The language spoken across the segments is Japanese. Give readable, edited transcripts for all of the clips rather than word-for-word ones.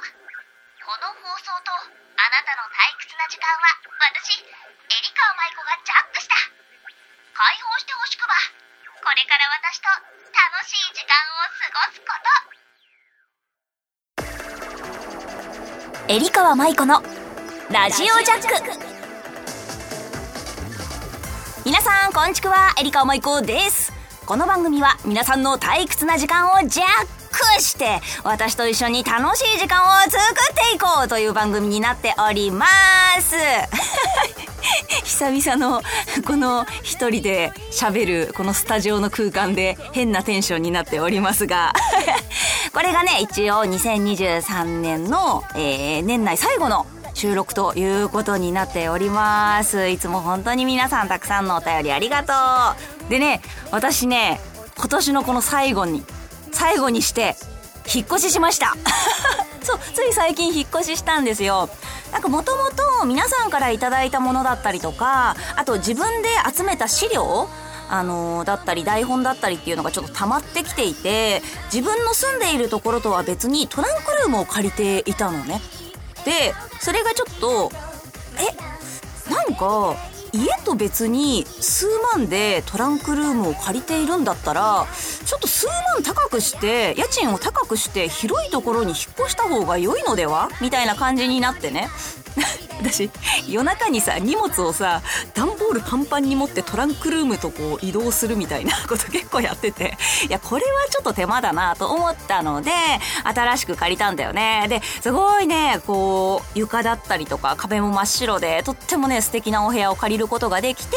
この放送とあなたの退屈な時間は私、エリカ舞子がジャックした。解放してほしくば、これから私と楽しい時間を過ごすこと。エリカ舞子のラジオジャック。皆さんこんちくは、エリカ舞子です。この番組は皆さんの退屈な時間をジャックして私と一緒に楽しい時間を作っていこうという番組になっております久々のこの一人で喋るこのスタジオの空間で変なテンションになっておりますがこれがね一応2023年の、年内最後の収録ということになっております。いつも本当に皆さんたくさんのお便りありがとう。でね、私ね今年のこの最後にして引っ越ししましたそう、つい最近引っ越ししたんですよ。なんかもともと皆さんからいただいたものだったりとか、あと自分で集めた資料だったり台本だったりっていうのがちょっと溜まってきていて、自分の住んでいるところとは別にトランクルームを借りていたのね。でそれがちょっとなんか家と別に数万でトランクルームを借りているんだったら、ちょっと数万高くして家賃を高くして広いところに引っ越した方が良いのではみたいな感じになってね私夜中にさ荷物をさ段ボールパンパンに持ってトランクルームとこう移動するみたいなこと結構やってて、いやこれはちょっと手間だなと思ったので新しく借りたんだよね。ですごいねこう床だったりとか壁も真っ白でとってもね素敵なお部屋を借りることができて、で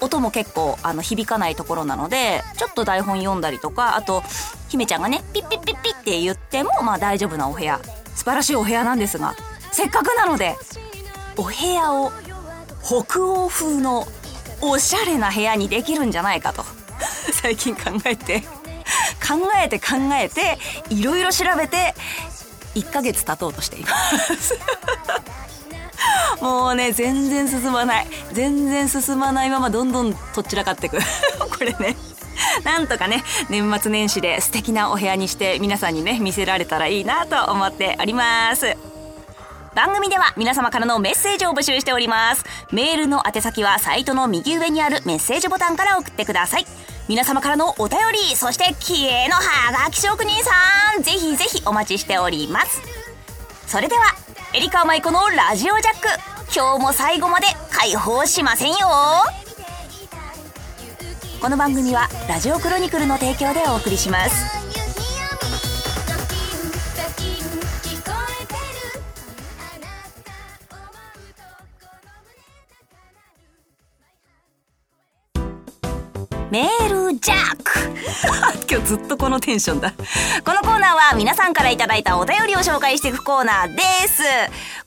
音も結構響かないところなのでちょっと台本読んだりとか、あと姫ちゃんがねピッピッピッピッって言ってもまあ大丈夫なお部屋、素晴らしいお部屋なんですが、せっかくなのでお部屋を北欧風のおしゃれな部屋にできるんじゃないかと最近考えていろいろ調べて1ヶ月経とうとしていますもうね全然進まないままどんどんとっちらかってくこれねなんとかね年末年始で素敵なお部屋にして皆さんにね見せられたらいいなと思っております。番組では皆様からのメッセージを募集しております。メールの宛先はサイトの右上にあるメッセージボタンから送ってください。皆様からのお便り、そして気鋭のハガキ職人さん、ぜひぜひお待ちしております。それではエリカ舞子のラジオジャック、今日も最後まで解放しませんよ。この番組はラジオクロニクルの提供でお送りします。メールジャック今日ずっとこのテンションだこのコーナーは皆さんからいただいたお便りを紹介していくコーナーです。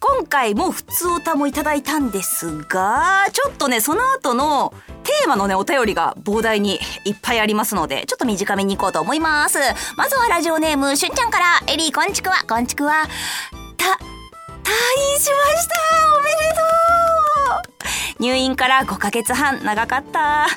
今回も普通おたもいただいたんですが、ちょっとねその後のテーマのねお便りが膨大にいっぱいありますので、ちょっと短めにいこうと思います。まずはラジオネームしゅんちゃんから。エリーこんちくわ、こんちくわ退院しました。おめでとう。入院から5ヶ月半長かった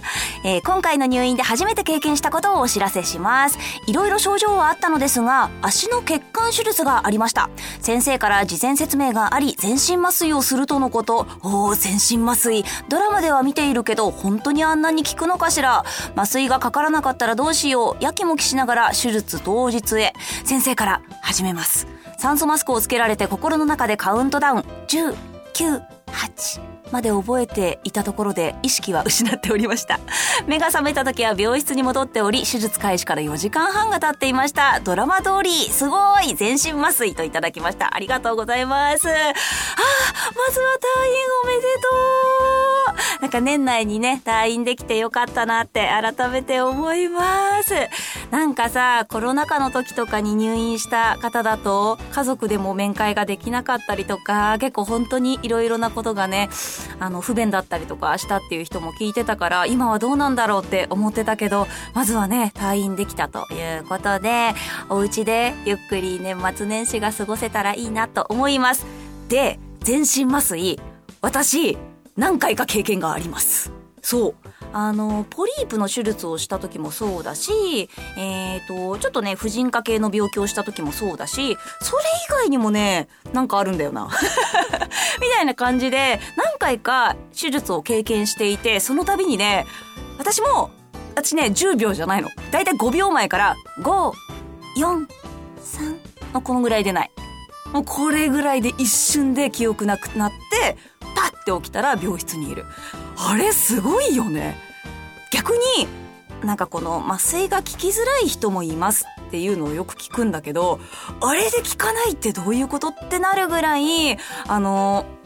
今回の入院で初めて経験したことをお知らせします。いろいろ症状はあったのですが、足の血管手術がありました。先生から事前説明があり全身麻酔をするとのこと。おー、全身麻酔、ドラマでは見ているけど本当にあんなに効くのかしら。麻酔がかからなかったらどうしよう、やきもきしながら手術当日へ。先生から始めます。酸素マスクをつけられて心の中でカウントダウン10、9、8まで覚えていたところで意識は失っておりました。目が覚めた時は病室に戻っており、手術開始から4時間半が経っていました。ドラマ通りすごい、全身麻酔といただきました。ありがとうございます。あ、まずは退院おめでとう。なんか年内にね退院できてよかったなって改めて思います。なんかさコロナ禍の時とかに入院した方だと家族でも面会ができなかったりとか、結構本当にいろいろなことがね不便だったりとかしたっていう人も聞いてたから、今はどうなんだろうって思ってたけど、まずはね退院できたということでお家でゆっくり年末年始が過ごせたらいいなと思います。で全身麻酔、私何回か経験があります。そうポリープの手術をした時もそうだし、ちょっとね婦人科系の病気をした時もそうだし、それ以外にもねなんかあるんだよなみたいな感じで何回か手術を経験していて、その度にね私ね10秒じゃないの、だいたい5秒前から5、4、3のこのぐらいでない、もうこれぐらいで一瞬で記憶なくなってパッて起きたら病室にいる。あれすごいよね。逆になんかこの麻酔が効きづらい人もいますっていうのをよく聞くんだけど、あれで効かないってどういうことってなるぐらい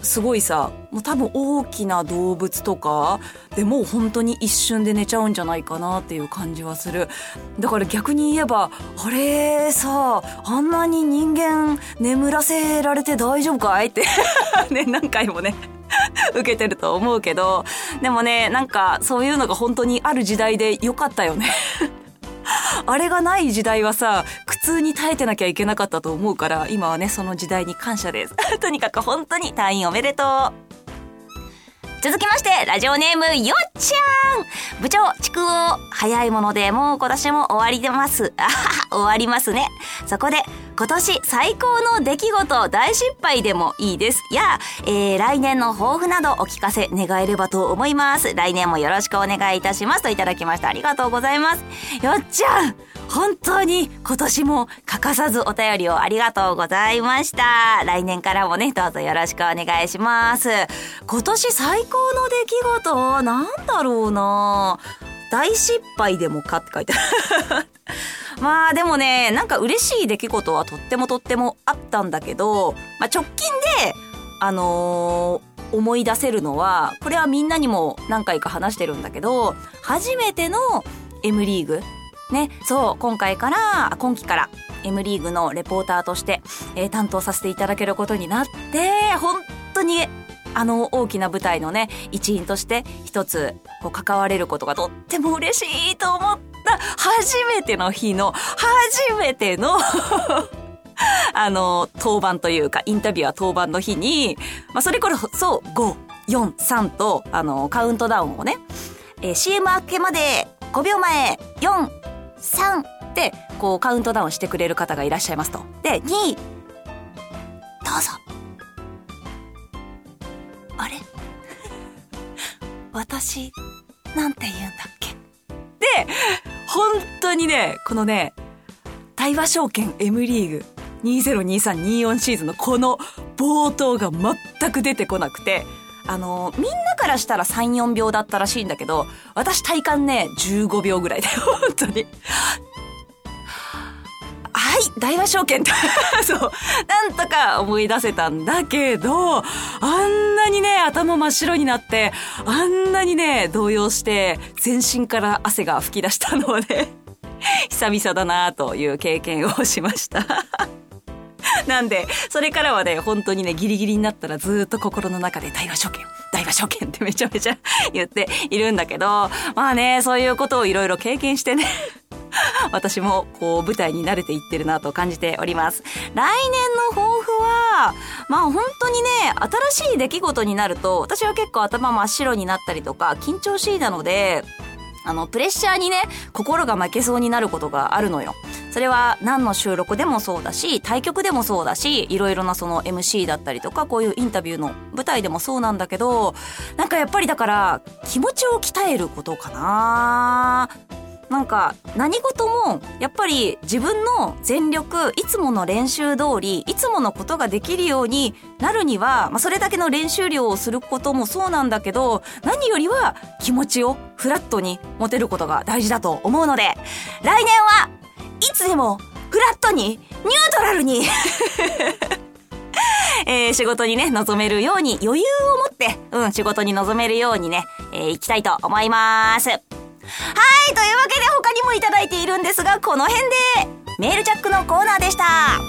すごいさ、もう多分大きな動物とかでもう本当に一瞬で寝ちゃうんじゃないかなっていう感じはする。だから逆に言えばあれさ、あんなに人間眠らせられて大丈夫かいってね、何回もね受けてると思うけど、でもねなんかそういうのが本当にある時代でよかったよねあれがない時代はさ苦痛に耐えてなきゃいけなかったと思うから、今はねその時代に感謝ですとにかく本当に退院おめでとう。続きまして、ラジオネームよっちゃん部長、ちくお、早いものでもう今年も終わりでます。あはは、終わりますね。そこで今年最高の出来事、大失敗でもいいですや、来年の抱負などお聞かせ願えればと思います。来年もよろしくお願いいたしますといただきました。ありがとうございます。よっちゃん、本当に今年も欠かさずお便りをありがとうございました。来年からもねどうぞよろしくお願いします。今年最高の出来事はなんだろうな、大失敗でもかって書いてあるまあでもねなんか嬉しい出来事はとってもあったんだけど、まあ、直近で思い出せるのは、これはみんなにも何回か話してるんだけど、初めての M リーグね、そう今期から M リーグのレポーターとして、担当させていただけることになって、本当にあの大きな舞台のね一員として一つこう関われることがとっても嬉しいと思った初めての日の初めての登板というかインタビュアー登板の日に、まあ、それこそ 5,4,3 とカウントダウンをね、CM 明けまで5秒前 4,3 ってこうカウントダウンしてくれる方がいらっしゃいますと。で2、どうぞ、あれ私なんて言うんだっけで、本当にねこのね大和証券 M リーグ 2023-24 シーズンのこの冒頭が全く出てこなくて、みんなからしたら 3,4 秒だったらしいんだけど、私体感ね15秒ぐらいで本当にはい大和証券ってそうなんとか思い出せたんだけど、あんなにね頭真っ白になって、あんなにね動揺して全身から汗が噴き出したのはね久々だなという経験をしましたなんでそれからはね本当にねギリギリになったらずっと心の中で大和証券大和証券ってめちゃめちゃ言っているんだけど、まあねそういうことをいろいろ経験してね私もこう舞台に慣れていってるなと感じております。来年の抱負はまあ本当にね新しい出来事になると私は結構頭真っ白になったりとか緊張しいなので、プレッシャーにね心が負けそうになることがあるのよ。それは何の収録でもそうだし対局でもそうだし、いろいろなその MC だったりとかこういうインタビューの舞台でもそうなんだけど、なんかやっぱりだから気持ちを鍛えることかな。なんか何事もやっぱり自分の全力、いつもの練習通りいつものことができるようになるには、まあ、それだけの練習量をすることもそうなんだけど、何よりは気持ちをフラットに持てることが大事だと思うので、来年はいつでもフラットにニュートラルに仕事にね臨めるように余裕を持って、仕事に臨めるようにね、いきたいと思います。はい、というわけで他にもいただいているんですが、この辺でメールチャックのコーナーでした。ハ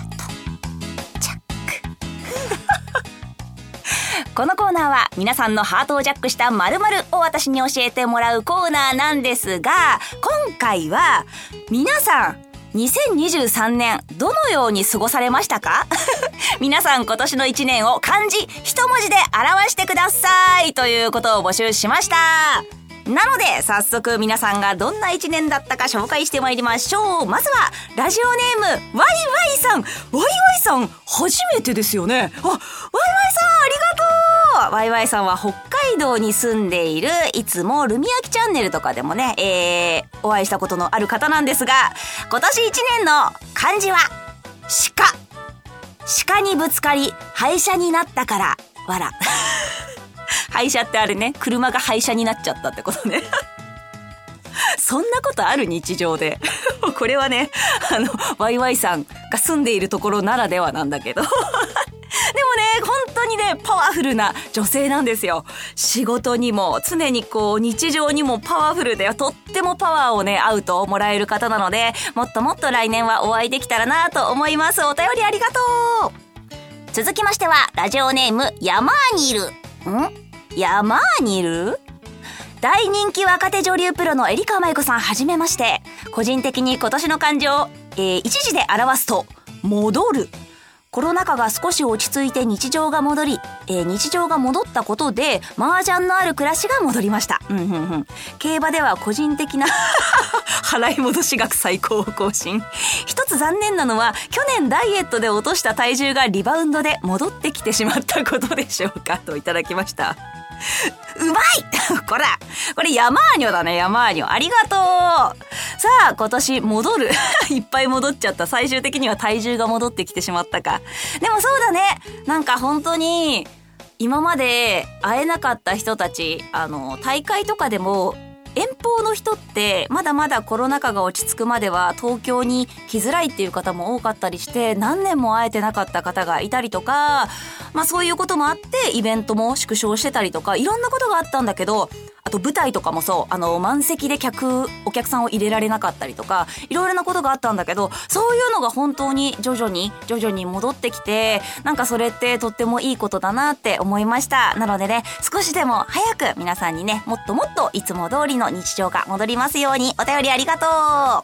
ートチャックこのコーナーは皆さんのハートをジャックした○○を私に教えてもらうコーナーなんですが、今回は皆さん2023年どのように過ごされましたか？皆さん今年の1年を漢字一文字で表してくださいということを募集しました。なので早速皆さんがどんな1年だったか紹介してまいりましょう。まずはラジオネームワイワイさん。ワイワイさん初めてですよね。あ、ワイワイさんありがとう。ワイワイさんは北海道に住んでいる、いつもルミアキチャンネルとかでもね、お会いしたことのある方なんですが、今年1年の漢字は鹿にぶつかり廃車になったから笑。廃車ってあれね、車が廃車になっちゃったってことね。そんなことある日常で。これはね、ワイワイさんが住んでいるところならではなんだけど。でもね、本当にね、パワフルな女性なんですよ。仕事にも、常にこう、日常にもパワフルで、とってもパワーをね、アウトをもらえる方なので、もっともっと来年はお会いできたらなと思います。お便りありがとう。続きましては、ラジオネーム、山にいる。山にいる？大人気若手女流プロのエリカマイコさん、はじめまして。個人的に今年の漢字を、一字で表すと戻る。コロナ禍が少し落ち着いて日常が戻ったことで麻雀のある暮らしが戻りました、競馬では個人的な払い戻し額最高を更新。一つ残念なのは去年ダイエットで落とした体重がリバウンドで戻ってきてしまったことでしょうか、といただきました。うまいこら、これヤマーニョだね。ヤマーニョありがとう。さあ今年戻るいっぱい戻っちゃった。最終的には体重が戻ってきてしまったか。でもそうだね、なんか本当に今まで会えなかった人たち、大会とかでも遠方の人ってまだまだコロナ禍が落ち着くまでは東京に来づらいっていう方も多かったりして、何年も会えてなかった方がいたりとか、まあそういうこともあってイベントも縮小してたりとか、いろんなことがあったんだけど、あと舞台とかもそう、満席でお客さんを入れられなかったりとか、いろいろなことがあったんだけど、そういうのが本当に徐々に戻ってきて、なんかそれってとってもいいことだなって思いました。なのでね、少しでも早く皆さんにね、もっともっといつも通りの日常が戻りますように。お便りありがと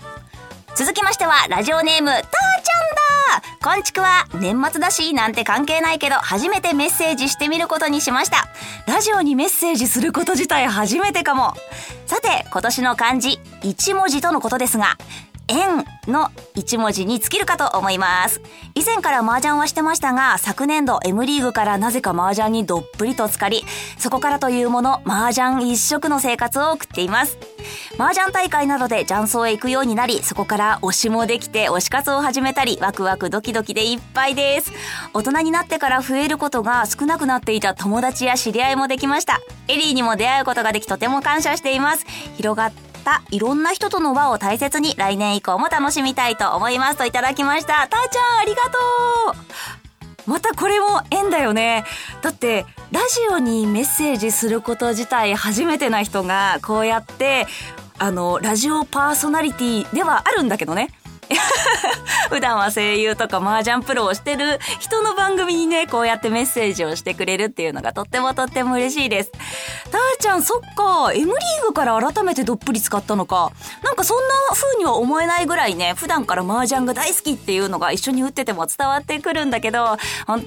う。続きましてはラジオネームたーちゃんだ。こんちくは、年末だしなんて関係ないけど初めてメッセージしてみることにしました。ラジオにメッセージすること自体初めてかも。さて今年の漢字1文字とのことですが、縁の1文字に尽きるかと思います。以前から麻雀はしてましたが、昨年度 M リーグからなぜか麻雀にどっぷりと浸かり、そこからというもの麻雀一色の生活を送っています。麻雀大会などで雀荘へ行くようになり、そこから推しもできて推し活を始めたり、ワクワクドキドキでいっぱいです。大人になってから増えることが少なくなっていた友達や知り合いもできました。エリーにも出会うことができ、とても感謝しています。広がっていろんな人との輪を大切に、来年以降も楽しみたいと思います、といただきました。たーちゃんありがとう。またこれも縁だよね。だってラジオにメッセージすること自体初めてな人がこうやってラジオパーソナリティではあるんだけどね普段は声優とか麻雀プロをしてる人の番組にね、こうやってメッセージをしてくれるっていうのがとっても嬉しいです。たーちゃん、そっか M リーグから改めてどっぷり使ったのか。なんかそんな風には思えないぐらいね、普段から麻雀が大好きっていうのが一緒に打ってても伝わってくるんだけど、本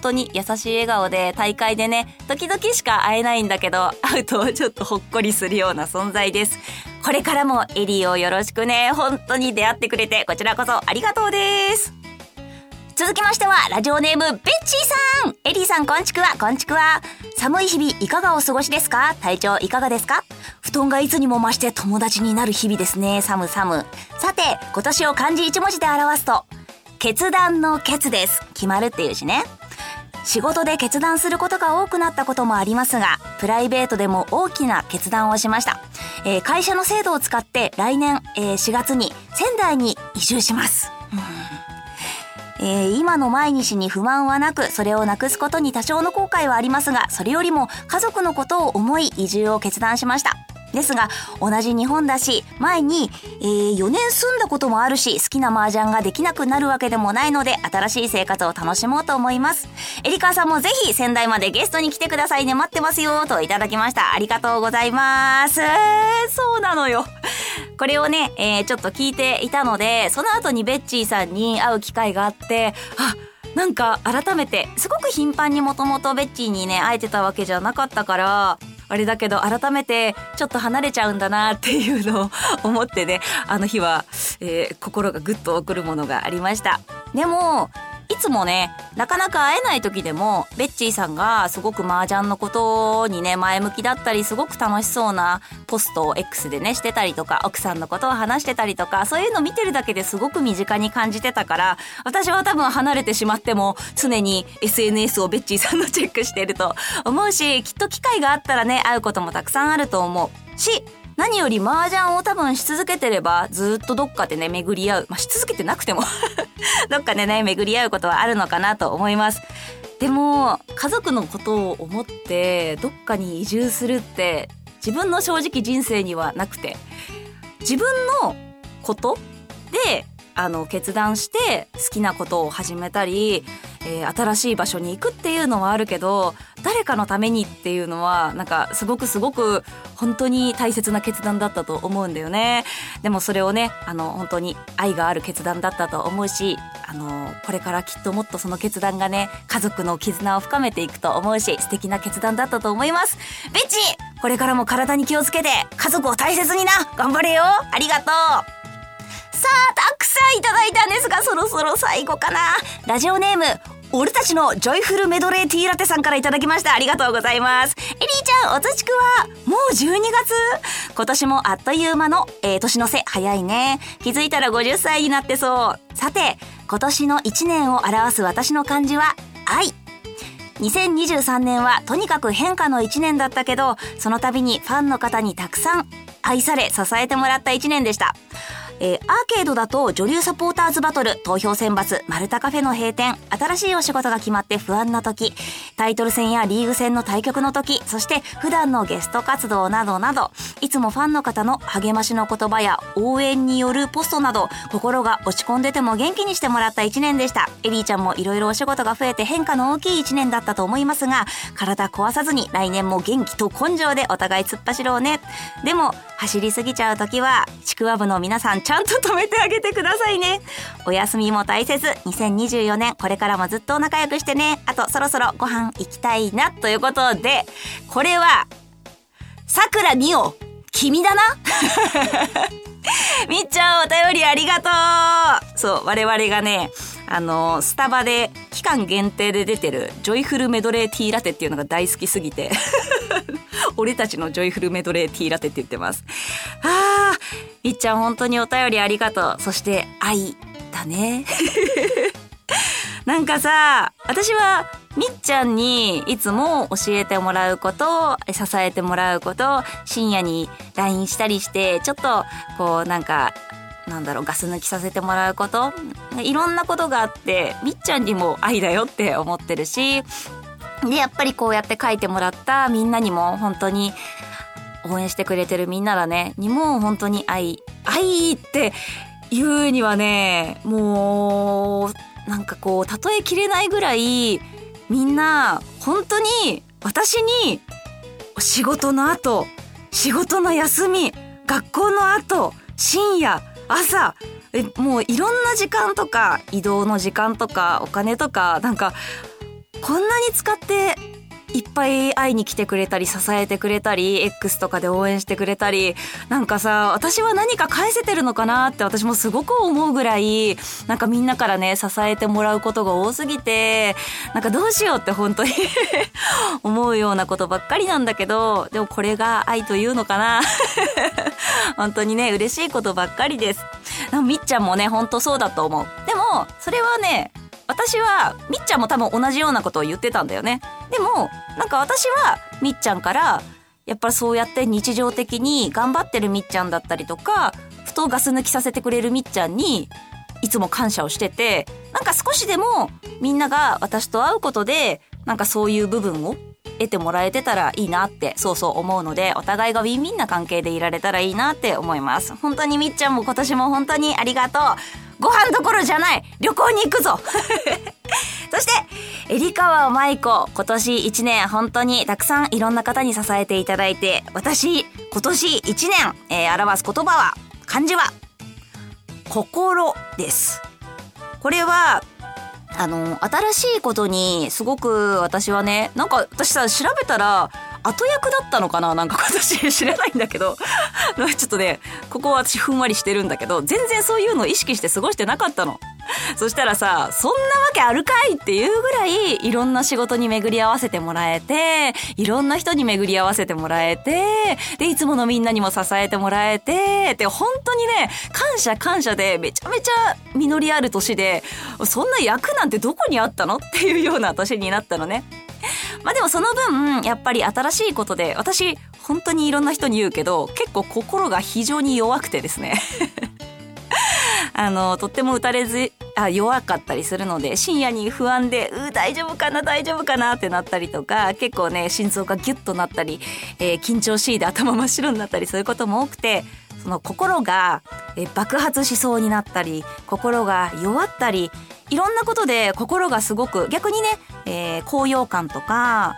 当に優しい笑顔で、大会でね時々しか会えないんだけど会うとちょっとほっこりするような存在です。これからもエリーをよろしくね。本当に出会ってくれてこちらこそありがとうです。続きましてはラジオネームベッチーさん。エリーさんこんちくわ。寒い日々いかがお過ごしですか？体調いかがですか？布団がいつにも増して友達になる日々ですね。寒。さて今年を漢字一文字で表すと決断の決です。決まるっていう字ね。仕事で決断することが多くなったこともありますが、プライベートでも大きな決断をしました。会社の制度を使って来年、4月に仙台に移住します。今の毎日に不満はなく、それをなくすことに多少の後悔はありますが、それよりも家族のことを思い移住を決断しました。ですが、同じ日本だし、前に、4年住んだこともあるし、好きな麻雀ができなくなるわけでもないので、新しい生活を楽しもうと思います。エリカさんもぜひ仙台までゲストに来てくださいね、待ってますよといただきました。ありがとうございます。そうなのよ。これをね、ちょっと聞いていたので、その後にベッチーさんに会う機会があって、あ、なんか改めて、すごく頻繁にもともとベッチーにね会えてたわけじゃなかったからあれだけど、改めてちょっと離れちゃうんだなっていうのを思ってね、あの日は、心がぐっと送るものがありました。でもいつもね、なかなか会えない時でもベッチーさんがすごく麻雀のことにね前向きだったり、すごく楽しそうなポストを X でねしてたりとか、奥さんのことを話してたりとか、そういうの見てるだけですごく身近に感じてたから、私は多分離れてしまっても常に SNS をベッチーさんのチェックしてると思うし、きっと機会があったらね会うこともたくさんあると思うし、何より麻雀を多分し続けてればずっとどっかでね巡り合う、まあ、し続けてなくてもどっかでね巡り合うことはあるのかなと思います。でも家族のことを思ってどっかに移住するって自分の正直人生にはなくて、自分のことで決断して好きなことを始めたり、新しい場所に行くっていうのはあるけど、誰かのためにっていうのはなんかすごく本当に大切な決断だったと思うんだよね。でもそれをね本当に愛がある決断だったと思うし、これからきっともっとその決断がね家族の絆を深めていくと思うし、素敵な決断だったと思います。ベッチ、これからも体に気をつけて家族を大切にな、頑張れよ。ありがとう。さあ、たくさんいただいたんですが、そろそろ最後かな。ラジオネーム、俺たちのジョイフルメドレーティーラテさんからいただきました。ありがとうございます。エリーちゃん、おつちくはもう12月、今年もあっという間の、年の瀬、早いね。気づいたら50歳になってそう。さて、今年の1年を表す私の漢字は愛。2023年はとにかく変化の1年だったけど、その度にファンの方にたくさん愛され支えてもらった1年でした。アーケードだと女流サポーターズバトル、投票選抜、マルタカフェの閉店、新しいお仕事が決まって不安な時、タイトル戦やリーグ戦の対局の時、そして普段のゲスト活動などなど、いつもファンの方の励ましの言葉や応援によるポストなど、心が落ち込んでても元気にしてもらった一年でした。エリーちゃんもいろいろお仕事が増えて変化の大きい一年だったと思いますが、体壊さずに来年も元気と根性でお互い突っ走ろうね。でも走りすぎちゃう時はちくわ部の皆さんちゃんと止めてあげてくださいね。お休みも大切。2024年これからもずっと仲良くしてね。あとそろそろご飯行きたいなということで、これは桜美代君だなみっちゃん、お便りありがとう。そう、我々がねスタバで期間限定で出てるジョイフルメドレーティーラテっていうのが大好きすぎて俺たちのジョイフルメドレーティーラテって言ってます。あー、みっちゃん本当にお便りありがとう。そして愛だねなんかさ、私はみっちゃんにいつも教えてもらうこと、支えてもらうこと、深夜に LINE したりしてちょっとこうなんだろうガス抜きさせてもらうこと、いろんなことがあって、みっちゃんにも愛だよって思ってるし、でやっぱりこうやって書いてもらったみんなにも、本当に応援してくれてるみんなだねにも本当に愛って言うにはね、もうなんかこう例えきれないぐらい、みんな本当に私に仕事の後、仕事の休み、学校の後、深夜、朝、もういろんな時間とか移動の時間とかお金とか、なんかこんなに使っていっぱい会いに来てくれたり、支えてくれたり、 X とかで応援してくれたり、なんかさ、私は何か返せてるのかなって私もすごく思うぐらい、なんかみんなからね支えてもらうことが多すぎて、なんかどうしようって本当に思うようなことばっかりなんだけど、でもこれが愛というのかな本当にね嬉しいことばっかりです。みっちゃんもね本当そうだと思う。でもそれはね、私はみっちゃんも多分同じようなことを言ってたんだよね。でもなんか私はみっちゃんから、やっぱりそうやって日常的に頑張ってるみっちゃんだったりとか、ふとガス抜きさせてくれるみっちゃんにいつも感謝をしてて、なんか少しでもみんなが私と会うことでなんかそういう部分を得てもらえてたらいいなってそう思うので、お互いがウィンウィンな関係でいられたらいいなって思います。本当にみっちゃんも今年も本当にありがとう。ご飯どころじゃない、旅行に行くぞそして衿川舞子、今年1年本当にたくさんいろんな方に支えていただいて、私今年1年、表す言葉は、漢字は心です。これは新しいことにすごく私はね、なんか私さ調べたら後役だったのかな、なんか私知らないんだけどちょっとねここは私ふんわりしてるんだけど、全然そういうのを意識して過ごしてなかったの。そしたらさ、そんなわけあるかいっていうぐらいいろんな仕事に巡り合わせてもらえて、いろんな人に巡り合わせてもらえて、でいつものみんなにも支えてもらえて、で本当にね感謝でめちゃめちゃ実りある年で、そんな役なんてどこにあったのっていうような年になったのね。まあでもその分やっぱり新しいことで、私本当にいろんな人に言うけど結構心が非常に弱くてですねとっても打たれず弱かったりするので、深夜に不安で大丈夫かなってなったりとか、結構ね心臓がギュッとなったり、緊張しいで頭真っ白になったり、そういうことも多くて、その心が爆発しそうになったり、心が弱ったり、いろんなことで心がすごく逆にね、高揚感とか、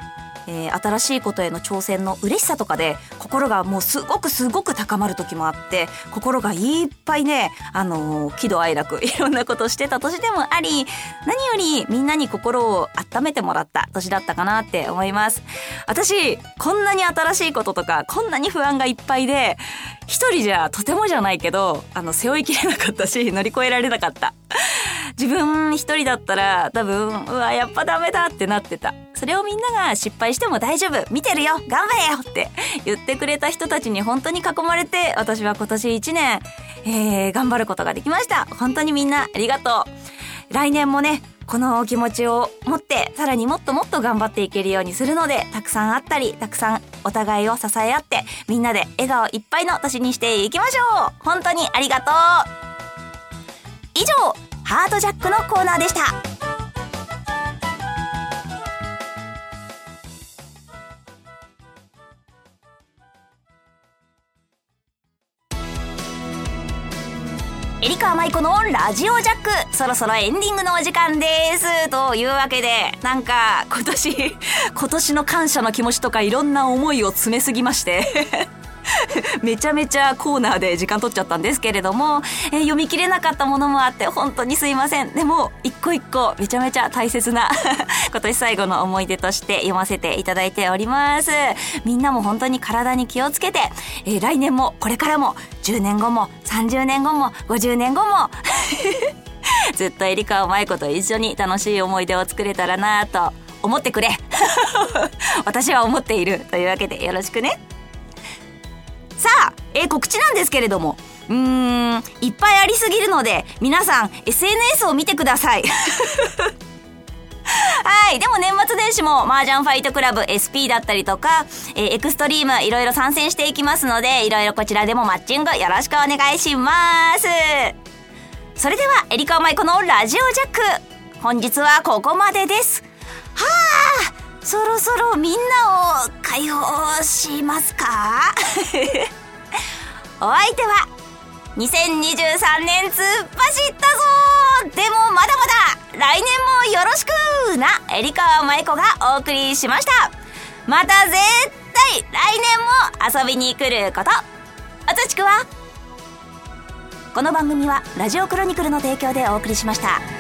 新しいことへの挑戦の嬉しさとかで心がもうすごく高まる時もあって、心がいっぱいね喜怒哀楽いろんなことしてた年でもあり、何よりみんなに心を温めてもらった年だったかなって思います。私こんなに新しいこととかこんなに不安がいっぱいで、一人じゃとてもじゃないけど背負いきれなかったし、乗り越えられなかった自分一人だったら多分うわやっぱダメだってなってた。それをみんなが失敗しても大丈夫、見てるよ、頑張れよって言ってくれた人たちに本当に囲まれて、私は今年1年、頑張ることができました。本当にみんなありがとう。来年もねこの気持ちを持ってさらにもっと頑張っていけるようにするので、たくさんあったり、たくさんお互いを支え合って、みんなで笑顔いっぱいの年にしていきましょう。本当にありがとう。以上ハートジャックのコーナーでした。衿川舞子のラジオジャック、そろそろエンディングのお時間です。というわけで、なんか今年の感謝の気持ちとかいろんな思いを詰めすぎましてめちゃめちゃコーナーで時間取っちゃったんですけれども、読み切れなかったものもあって本当にすいません。でも一個一個めちゃめちゃ大切な今年最後の思い出として読ませていただいております。みんなも本当に体に気をつけて、来年もこれからも10年後も30年後も50年後もずっと衿川舞子と一緒に楽しい思い出を作れたらなと思ってくれ私は思っている。というわけでよろしくね。さあ、告知なんですけれども、いっぱいありすぎるので皆さん SNS を見てくださいはい、でも年末年始も麻雀ファイトクラブ SP だったりとか、エクストリームいろいろ参戦していきますので、いろいろこちらでもマッチングよろしくお願いします。それでは衿川舞子のラジオジャック、本日はここまでです。はあ、そろそろみんなを解放しますかお相手は2023年突っ走ったぞ、でもまだまだ来年もよろしくな衿川舞子がお送りしました。また絶対来年も遊びに来ること。あつちくは。この番組はラジオクロニクルの提供でお送りしました。